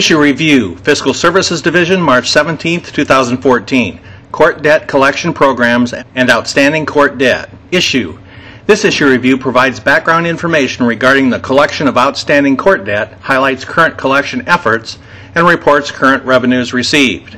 Issue Review, Fiscal Services Division, March 17, 2014. Court Debt Collection Programs and Outstanding Court Debt. Issue. This issue review provides background information regarding the collection of outstanding court debt, highlights current collection efforts, and reports current revenues received.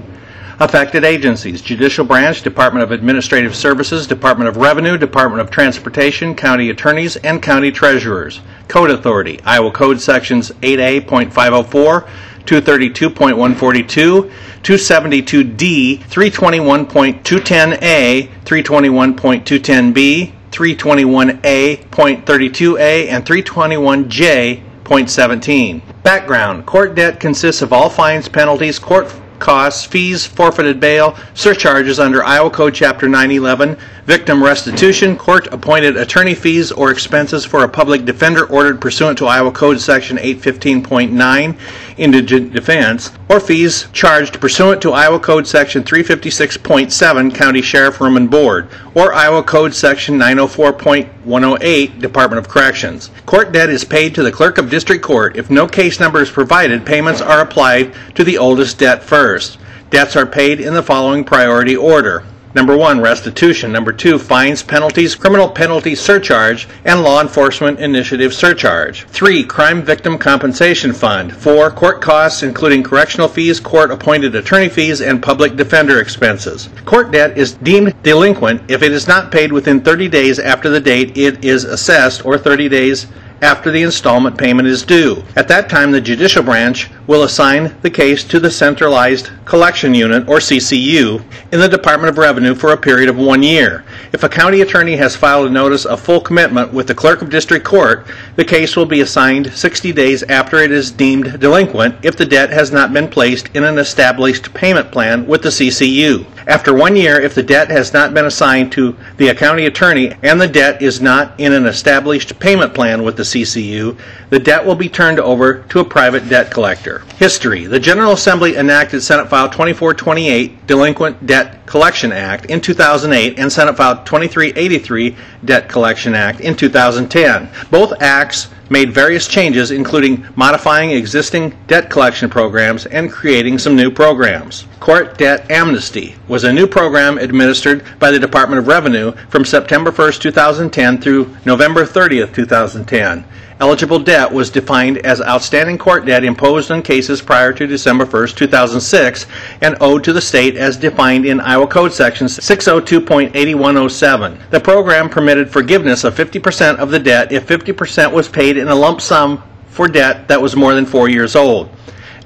Affected agencies: Judicial Branch, Department of Administrative Services, Department of Revenue, Department of Transportation, County Attorneys, and County Treasurers. Code Authority: Iowa Code Sections 8A.504, 232.142, 272D, 321.210A, 321.210B, 321A.32A, and 321J.17. Background: Court debt consists of all fines, penalties, court costs, fees, forfeited bail, surcharges under Iowa Code Chapter 911, victim restitution, court-appointed attorney fees, or expenses for a public defender ordered pursuant to Iowa Code Section 815.9, indigent defense, or fees charged pursuant to Iowa Code Section 356.7, county sheriff, room and board, or Iowa Code Section 904.108, Department of Corrections. Court debt is paid to the clerk of district court. If no case number is provided, payments are applied to the oldest debt first. Debts are paid in the following priority order. Number 1, restitution. Number 2, fines, penalties, criminal penalty surcharge, and law enforcement initiative surcharge. 3, crime victim compensation fund. 4, court costs, including correctional fees, court-appointed attorney fees, and public defender expenses. Court debt is deemed delinquent if it is not paid within 30 days after the date it is assessed or 30 days after the installment payment is due. At that time, the Judicial Branch will assign the case to the Centralized Collection Unit, or CCU, in the Department of Revenue for a period of 1 year. If a county attorney has filed a notice of full commitment with the clerk of district court, the case will be assigned 60 days after it is deemed delinquent if the debt has not been placed in an established payment plan with the CCU. After 1 year, if the debt has not been assigned to the county attorney and the debt is not in an established payment plan with the CCU, the debt will be turned over to a private debt collector. History. The General Assembly enacted Senate File 2428, Delinquent Debt Collection Act, in 2008, and Senate File 2383, Debt Collection Act, in 2010. Both acts made various changes, including modifying existing debt collection programs and creating some new programs. Court Debt Amnesty was a new program administered by the Department of Revenue from September 1, 2010 through November 30, 2010. Eligible debt was defined as outstanding court debt imposed on cases prior to December 1, 2006 and owed to the state as defined in Iowa Code Section 602.8107. The program permitted forgiveness of 50% of the debt if 50% was paid in a lump sum for debt that was more than 4 years old.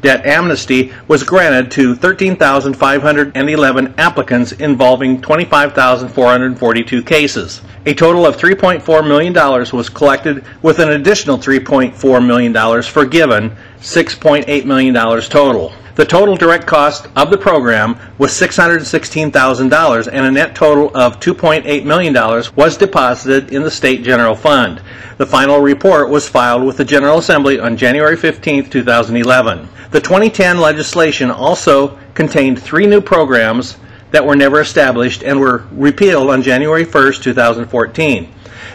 Debt amnesty was granted to 13,511 applicants involving 25,442 cases. A total of $3.4 million was collected, with an additional $3.4 million forgiven, $6.8 million total. The total direct cost of the program was $616,000, and a net total of $2.8 million was deposited in the state general fund. The final report was filed with the General Assembly on January 15, 2011. The 2010 legislation also contained 3 new programs that were never established and were repealed on January 1, 2014.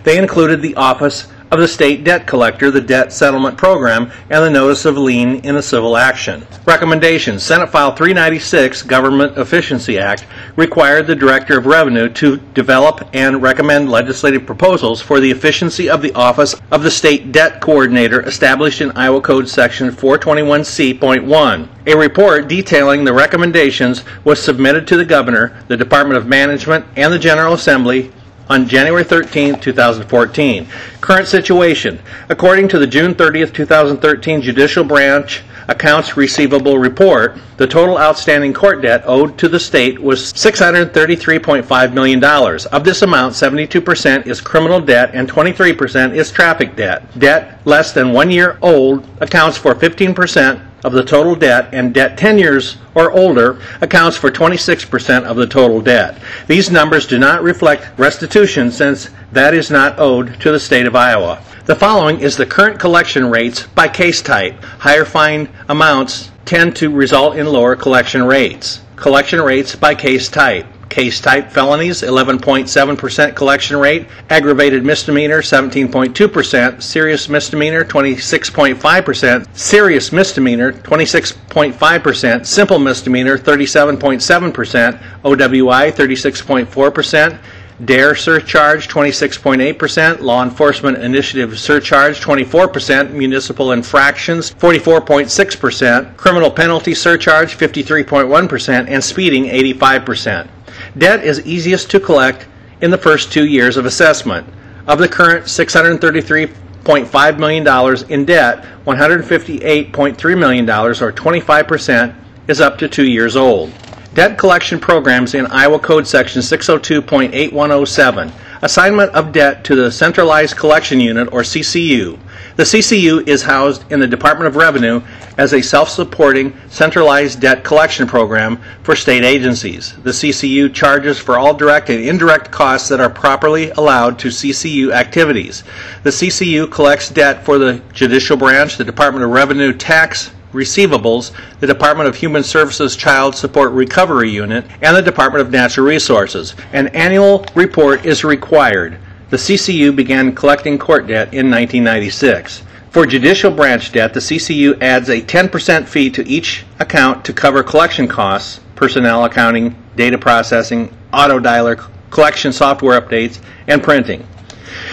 They included the Office of the State Debt Collector, the Debt Settlement Program, and the Notice of Lien in a Civil Action. Recommendations. Senate File 396, Government Efficiency Act, required the Director of Revenue to develop and recommend legislative proposals for the efficiency of the Office of the State Debt Coordinator established in Iowa Code Section 421C.1. A report detailing the recommendations was submitted to the Governor, the Department of Management, and the General Assembly on January 13, 2014. Current situation. According to the June 30, 2013 Judicial Branch Accounts Receivable Report, the total outstanding court debt owed to the state was $633.5 million. Of this amount, 72% is criminal debt and 23% is traffic debt. Debt less than 1 year old accounts for 15% of the total debt, and debt 10 years or older accounts for 26% of the total debt. These numbers do not reflect restitution, since that is not owed to the state of Iowa. The following is the current collection rates by case type. Higher fine amounts tend to result in lower collection rates. Collection rates by case type. Case type felonies, 11.7% collection rate. Aggravated misdemeanor, 17.2%. Serious misdemeanor, 26.5%. Serious misdemeanor, 26.5%. Simple misdemeanor, 37.7%. OWI, 36.4%. DARE surcharge, 26.8%, Law Enforcement Initiative surcharge, 24%, Municipal Infractions, 44.6%, Criminal Penalty surcharge, 53.1%, and Speeding, 85%. Debt is easiest to collect in the first 2 years of assessment. Of the current $633.5 million in debt, $158.3 million, or 25%, is up to 2 years old. Debt collection programs in Iowa Code Section 602.8107. Assignment of debt to the Centralized Collection Unit, or CCU. The CCU is housed in the Department of Revenue as a self-supporting centralized debt collection program for state agencies. The CCU charges for all direct and indirect costs that are properly allowed to CCU activities. The CCU collects debt for the Judicial Branch, the Department of Revenue Tax Receivables, the Department of Human Services Child Support Recovery Unit, and the Department of Natural Resources. An annual report is required. The CCU began collecting court debt in 1996. For judicial branch debt, the CCU adds a 10% fee to each account to cover collection costs, personnel accounting, data processing, auto dialer, collection software updates, and printing.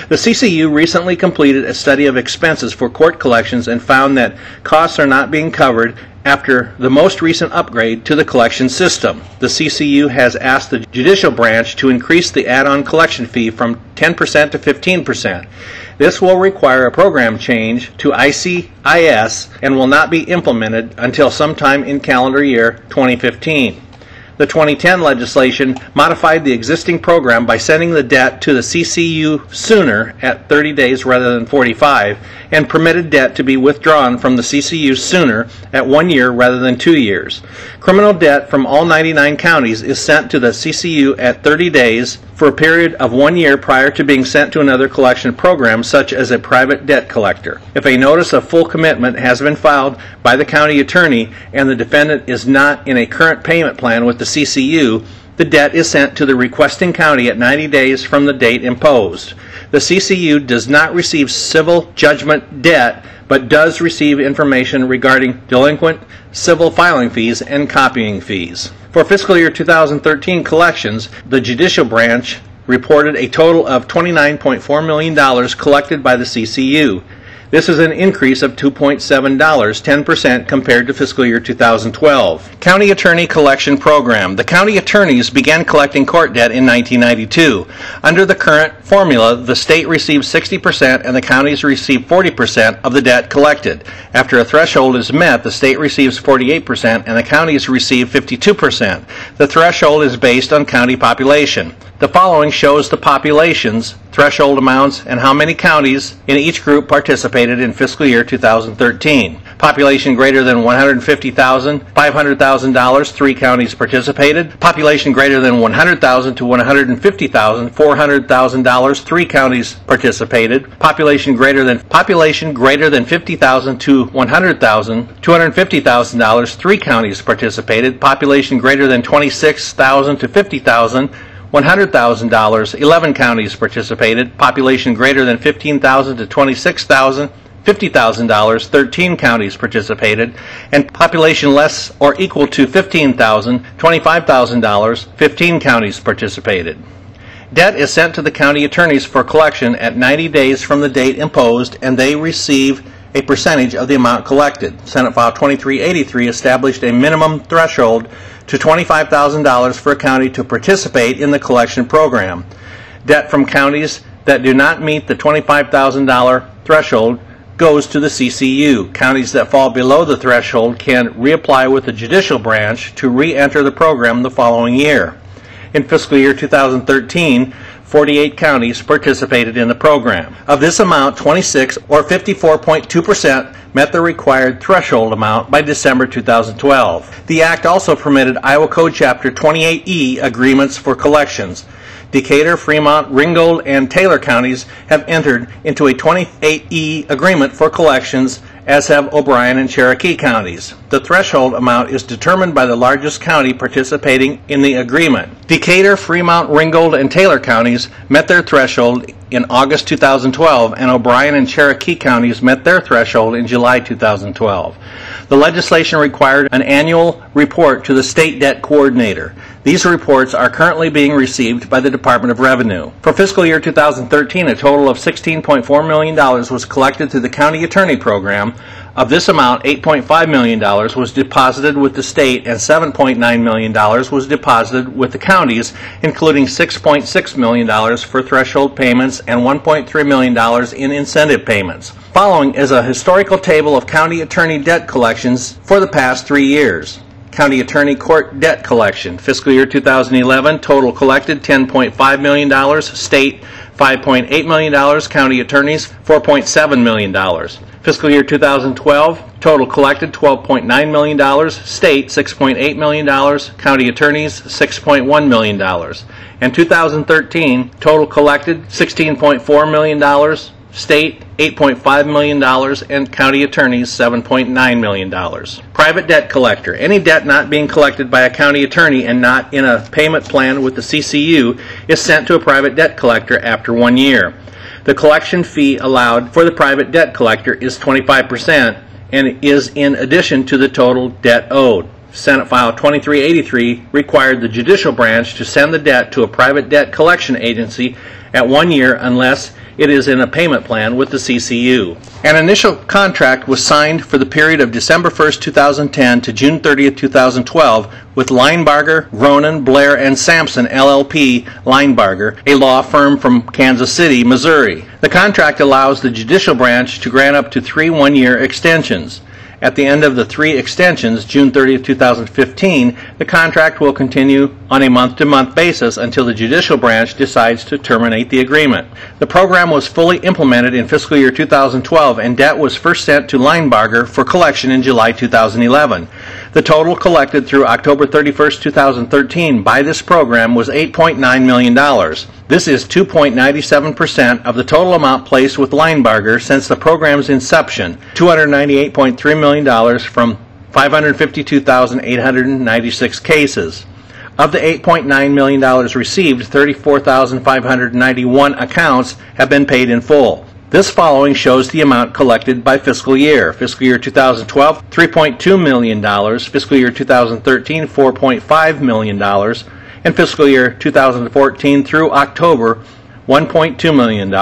The CCU recently completed a study of expenses for court collections and found that costs are not being covered after the most recent upgrade to the collection system. The CCU has asked the judicial branch to increase the add-on collection fee from 10% to 15%. This will require a program change to ICIS and will not be implemented until sometime in calendar year 2015. The 2010 legislation modified the existing program by sending the debt to the CCU sooner at 30 days rather than 45, and permitted debt to be withdrawn from the CCU sooner at 1 year rather than 2 years. Criminal debt from all 99 counties is sent to the CCU at 30 days for a period of 1 year prior to being sent to another collection program, such as a private debt collector. If a notice of full commitment has been filed by the county attorney and the defendant is not in a current payment plan with the CCU, the debt is sent to the requesting county at 90 days from the date imposed. The CCU does not receive civil judgment debt, but does receive information regarding delinquent civil filing fees and copying fees. For fiscal year 2013 collections, the Judicial Branch reported a total of $29.4 million collected by the CCU. This is an increase of $2.7, 10% compared to fiscal year 2012. County Attorney Collection Program. The county attorneys began collecting court debt in 1992. Under the current formula, the state receives 60% and the counties receive 40% of the debt collected. After a threshold is met, the state receives 48% and the counties receive 52%. The threshold is based on county population. The following shows the populations, threshold amounts, and how many counties in each group participated in fiscal year 2013. Population greater than 150,000, $500,000, 3 counties participated. Population greater than 100,000 to 150,000, $400,000, 3 counties participated. Population greater than 50,000 to 100,000, $250,000, 3 counties participated. Population greater than 26,000 to 50,000, $100,000, 11 counties participated. Population greater than 15,000 to 26,000, $50,000, 13 counties participated. And population less or equal to 15,000, $25,000, 15 counties participated. Debt is sent to the county attorneys for collection at 90 days from the date imposed, and they receive a percentage of the amount collected. Senate File 2383 established a minimum threshold to $25,000 for a county to participate in the collection program. Debt from counties that do not meet the $25,000 threshold goes to the CCU. Counties that fall below the threshold can reapply with the judicial branch to re-enter the program the following year. In fiscal year 2013, 48 counties participated in the program. Of this amount, 26 or 54.2% met the required threshold amount by December 2012. The Act also permitted Iowa Code Chapter 28E agreements for collections. Decatur, Fremont, Ringgold, and Taylor counties have entered into a 28E agreement for collections as have O'Brien and Cherokee counties. The threshold amount is determined by the largest county participating in the agreement. Decatur, Fremont, Ringgold, and Taylor counties met their threshold in August 2012, and O'Brien and Cherokee counties met their threshold in July 2012. The legislation required an annual report to the state debt coordinator. These reports are currently being received by the Department of Revenue. For fiscal year 2013, a total of $16.4 million was collected through the county attorney program. Of this amount, $8.5 million was deposited with the state and $7.9 million was deposited with the counties, including $6.6 million for threshold payments and $1.3 million in incentive payments. Following is a historical table of county attorney debt collections for the past 3 years. County Attorney Court debt collection. Fiscal year 2011, total collected $10.5 million, state $5.8 million, county attorneys $4.7 million. Fiscal year 2012, total collected $12.9 million, state $6.8 million, county attorneys $6.1 million. And 2013, total collected $16.4 million, state $8.5 million, and county attorneys $7.9 million. Private debt collector. Any debt not being collected by a county attorney and not in a payment plan with the CCU is sent to a private debt collector after 1 year. The collection fee allowed for the private debt collector is 25% and is in addition to the total debt owed. Senate File 2383 required the judicial branch to send the debt to a private debt collection agency at 1 year unless it is in a payment plan with the CCU. An initial contract was signed for the period of December 1, 2010 to June 30, 2012 with Linebarger, Ronan, Blair and Sampson LLP, Linebarger, a law firm from Kansas City, Missouri. The contract allows the judicial branch to grant up to 3 one-year extensions. At the end of the 3 extensions, June 30, 2015, the contract will continue on a month-to-month basis until the judicial branch decides to terminate the agreement. The program was fully implemented in fiscal year 2012 and debt was first sent to Linebarger for collection in July 2011. The total collected through October 31, 2013 by this program was $8.9 million. This is 2.97% of the total amount placed with Linebarger since the program's inception, $298.3 million from 552,896 cases. Of the $8.9 million received, 34,591 accounts have been paid in full. This following shows the amount collected by fiscal year. Fiscal year 2012, $3.2 million. Fiscal year 2013, $4.5 million. And fiscal year 2014 through October, $1.2 million.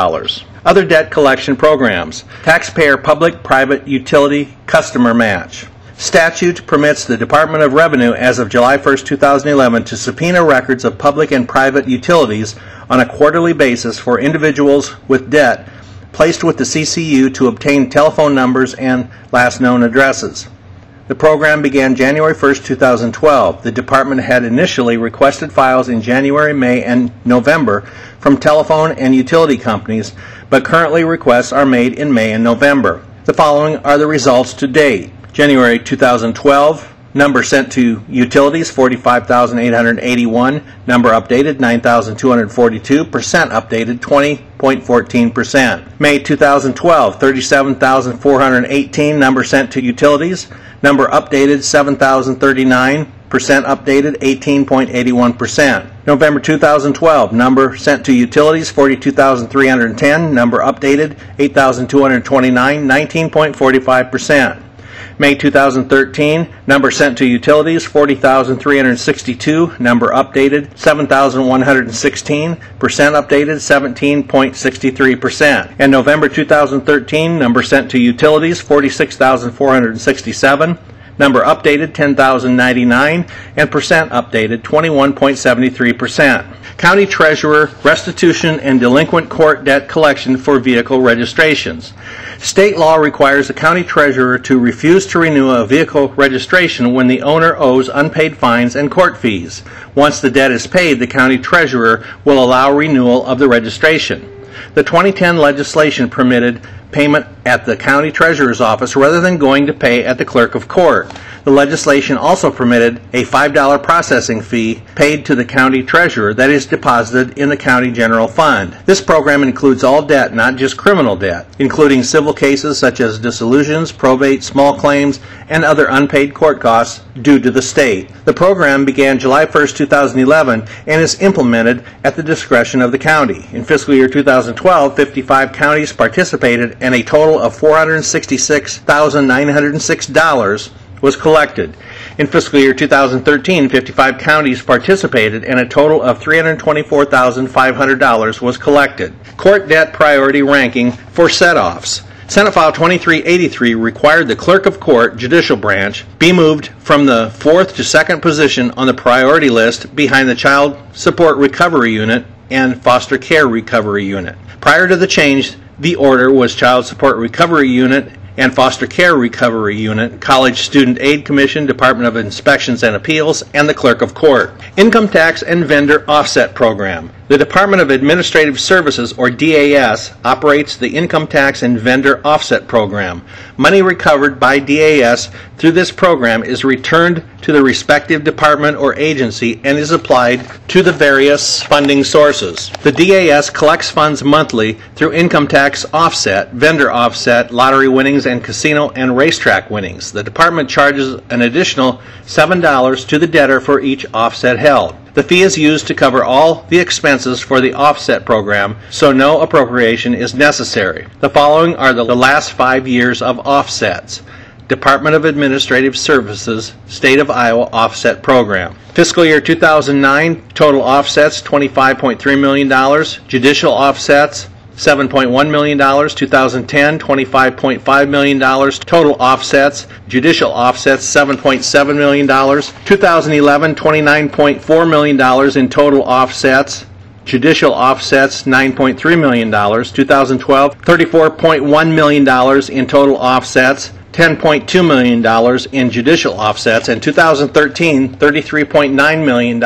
Other debt collection programs. Taxpayer public-private utility customer match. Statute permits the Department of Revenue as of July 1, 2011 to subpoena records of public and private utilities on a quarterly basis for individuals with debt placed with the CCU to obtain telephone numbers and last known addresses. The program began January 1, 2012. The department had initially requested files in January, May, and November from telephone and utility companies, but currently requests are made in May and November. The following are the results to date. January 2012, number sent to utilities 45,881, number updated 9,242, percent updated 20.14%. May 2012, 37,418, number sent to utilities, number updated 7,039, percent updated 18.81%. November 2012, number sent to utilities 42,310, number updated 8,229, 19.45%. May 2013, number sent to utilities 40,362, number updated 7,116, percent updated 17.63%. And November 2013, number sent to utilities 46,467, number updated 10,099, and percent updated 21.73%. County Treasurer restitution and delinquent court debt collection for vehicle registrations. State law requires the county treasurer to refuse to renew a vehicle registration when the owner owes unpaid fines and court fees. Once the debt is paid, the county treasurer will allow renewal of the registration. The 2010 legislation permitted payment at the county treasurer's office rather than going to pay at the clerk of court. The legislation also permitted a $5 processing fee paid to the county treasurer that is deposited in the county general fund. This program includes all debt, not just criminal debt, including civil cases such as dissolutions, probate, small claims, and other unpaid court costs due to the state. The program began July 1, 2011 and is implemented at the discretion of the county. In fiscal year 2012, 55 counties participated and a total of $466,906 was collected. In fiscal year 2013, 55 counties participated and a total of $324,500 was collected. Court debt priority ranking for set-offs. Senate File 2383 required the Clerk of Court Judicial Branch be moved from the 4th to 2nd position on the priority list behind the Child Support Recovery Unit and Foster Care Recovery Unit. Prior to the change, the order was Child Support Recovery Unit and Foster Care Recovery Unit, College Student Aid Commission, Department of Inspections and Appeals, and the Clerk of Court. Income Tax and Vendor Offset Program. The Department of Administrative Services, or DAS, operates the Income Tax and Vendor Offset Program. Money recovered by DAS through this program is returned to the respective department or agency and is applied to the various funding sources. The DAS collects funds monthly through income tax offset, vendor offset, lottery winnings, and casino and racetrack winnings. The department charges an additional $7 to the debtor for each offset held. The fee is used to cover all the expenses for the offset program, so no appropriation is necessary. The following are the last 5 years of offsets. Department of Administrative Services, State of Iowa Offset Program. Fiscal year 2009, total offsets $25.3 million, judicial offsets $7.1 million, 2010, $25.5 million, total offsets, judicial offsets, $7.7 million, 2011, $29.4 million in total offsets, judicial offsets, $9.3 million, 2012, $34.1 million in total offsets, $10.2 million in judicial offsets, and 2013, $33.9 million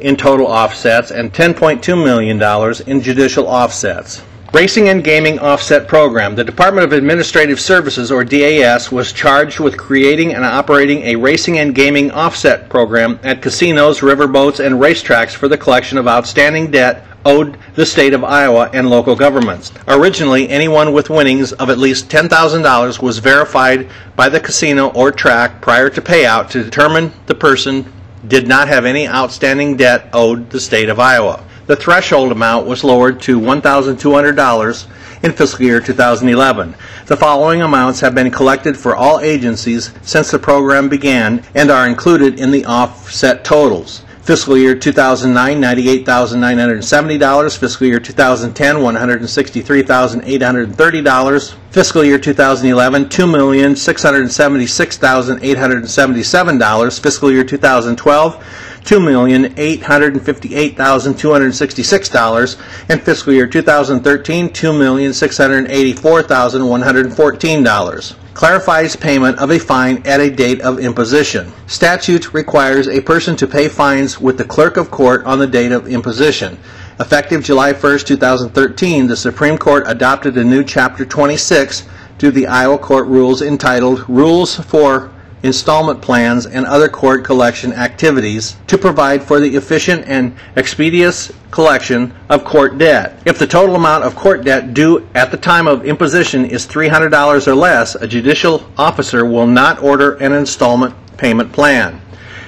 in total offsets, and $10.2 million in judicial offsets. Racing and Gaming Offset Program. The Department of Administrative Services, or DAS, was charged with creating and operating a racing and gaming offset program at casinos, riverboats, and racetracks for the collection of outstanding debt owed the state of Iowa and local governments. Originally, anyone with winnings of at least $10,000 was verified by the casino or track prior to payout to determine the person did not have any outstanding debt owed the state of Iowa. The threshold amount was lowered to $1,200 in fiscal year 2011. The following amounts have been collected for all agencies since the program began and are included in the offset totals. Fiscal year 2009, $98,970. Fiscal year 2010, $163,830. Fiscal year 2011, $2,676,877. Fiscal year 2012, $2,858,266. And fiscal year 2013, $2,684,114. Clarifies payment of a fine at a date of imposition. Statute requires a person to pay fines with the clerk of court on the date of imposition. Effective July 1, 2013, the Supreme Court adopted a new Chapter 26 to the Iowa Court Rules entitled Rules for Installment Plans and Other Court Collection Activities to provide for the efficient and expeditious collection of court debt. If the total amount of court debt due at the time of imposition is $300 or less, a judicial officer will not order an installment payment plan.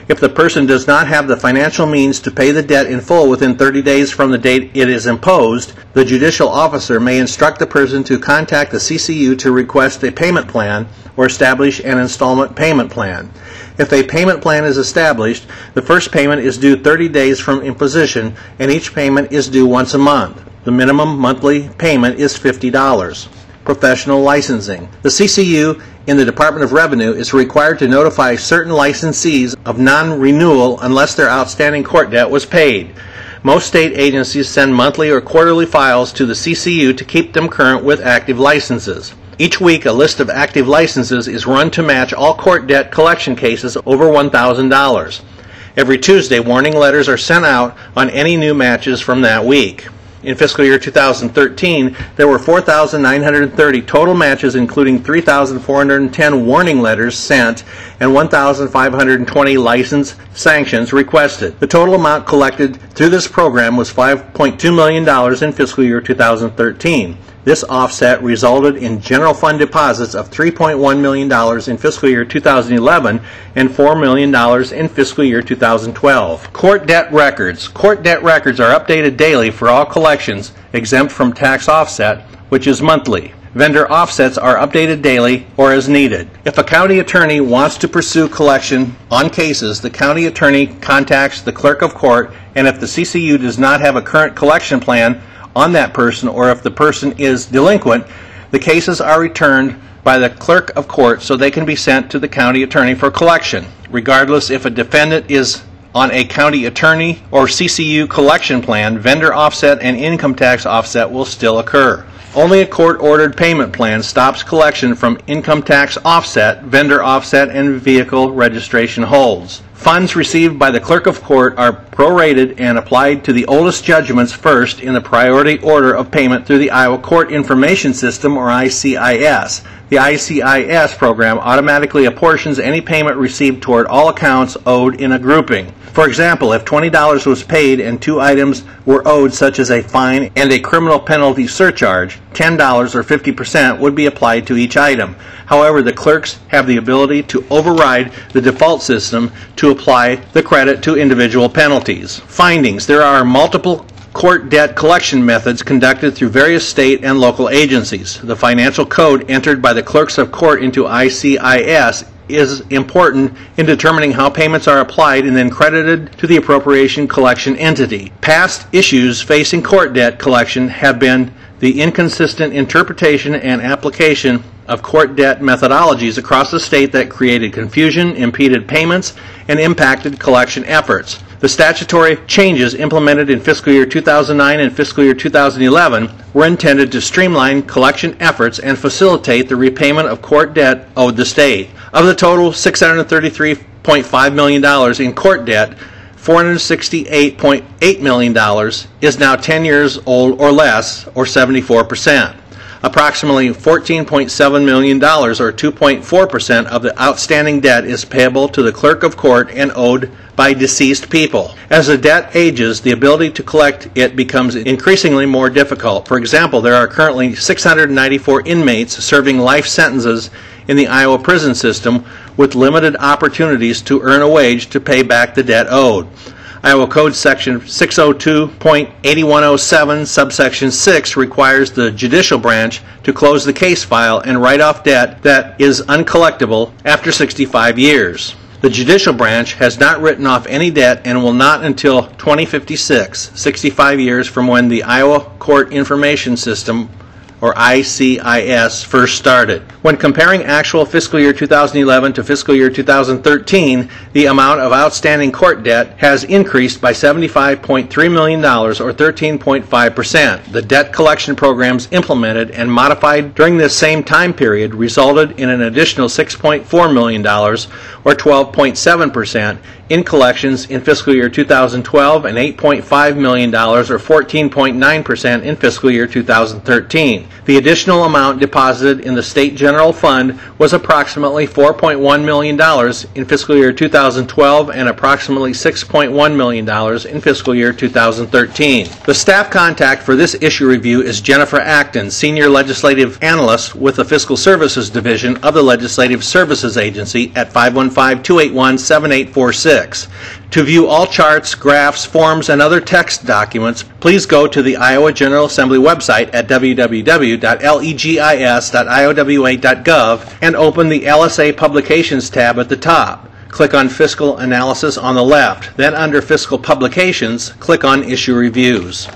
If the person does not have the financial means to pay the debt in full within 30 days from the date it is imposed, the judicial officer may instruct the person to contact the CCU to request a payment plan or establish an installment payment plan. If a payment plan is established, the first payment is due 30 days from imposition, and each payment is due once a month. The minimum monthly payment is $50. Professional licensing. The CCU in the Department of Revenue is required to notify certain licensees of non-renewal unless their outstanding court debt was paid. Most state agencies send monthly or quarterly files to the CCU to keep them current with active licenses. Each week, a list of active licenses is run to match all court debt collection cases over $1,000. Every Tuesday, warning letters are sent out on any new matches from that week. in fiscal year 2013, there were 4,930 total matches, including 3,410 warning letters sent and 1,520 license sanctions requested. The total amount collected through this program was $5.2 million in fiscal year 2013. This offset resulted in general fund deposits of $3.1 million in fiscal year 2011 and $4 million in fiscal year 2012. Court debt records. Court debt records are updated daily for all collections exempt from tax offset, which is monthly. Vendor offsets are updated daily or as needed. If a county attorney wants to pursue collection on cases, the county attorney contacts the clerk of court, and if the CCU does not have a current collection plan on that person, or if the person is delinquent, the cases are returned by the clerk of court so they can be sent to the county attorney for collection. Regardless if a defendant is on a county attorney or CCU collection plan, vendor offset and income tax offset will still occur. Only a court-ordered payment plan stops collection from income tax offset, vendor offset, and vehicle registration holds. Funds received by the clerk of court are prorated and applied to the oldest judgments first in the priority order of payment through the Iowa Court Information System, or ICIS. The ICIS program automatically apportions any payment received toward all accounts owed in a grouping. For example, if $20 was paid and two items were owed, such as a fine and a criminal penalty surcharge, $10 or 50% would be applied to each item. However, the clerks have the ability to override the default system to apply the credit to individual penalties. Findings. There are multiple court debt collection methods conducted through various state and local agencies. The financial code entered by the clerks of court into ICIS is important in determining how payments are applied and then credited to the appropriation collection entity. Past issues facing court debt collection have been the inconsistent interpretation and application of court debt methodologies across the state that created confusion, impeded payments, and impacted collection efforts. The statutory changes implemented in fiscal year 2009 and fiscal year 2011 were intended to streamline collection efforts and facilitate the repayment of court debt owed the state. Of the total $633.5 million in court debt, $468.8 million is now 10 years old or less, or 74%. Approximately $14.7 million, or 2.4% of the outstanding debt, is payable to the clerk of court and owed by deceased people. As the debt ages, the ability to collect it becomes increasingly more difficult. For example, there are currently 694 inmates serving life sentences in the Iowa prison system with limited opportunities to earn a wage to pay back the debt owed. Iowa Code Section 602.8107, subsection 6, requires the judicial branch to close the case file and write off debt that is uncollectible after 65 years. The judicial branch has not written off any debt and will not until 2056, 65 years from when the Iowa Court Information System, or ICIS, first started. When comparing actual fiscal year 2011 to fiscal year 2013, the amount of outstanding court debt has increased by $75.3 million, or 13.5%. The debt collection programs implemented and modified during this same time period resulted in an additional $6.4 million, or 12.7%, in collections in fiscal year 2012 and $8.5 million, or 14.9%, in fiscal year 2013. The additional amount deposited in the State General Fund was approximately $4.1 million in fiscal year 2012 and approximately $6.1 million in fiscal year 2013. The staff contact for this issue review is Jennifer Acton, Senior Legislative Analyst with the Fiscal Services Division of the Legislative Services Agency at 515-281-7846. To view all charts, graphs, forms, and other text documents, please go to the Iowa General Assembly website at www.legis.iowa.gov and open the LSA Publications tab at the top. Click on Fiscal Analysis on the left. Then under Fiscal Publications, click on Issue Reviews.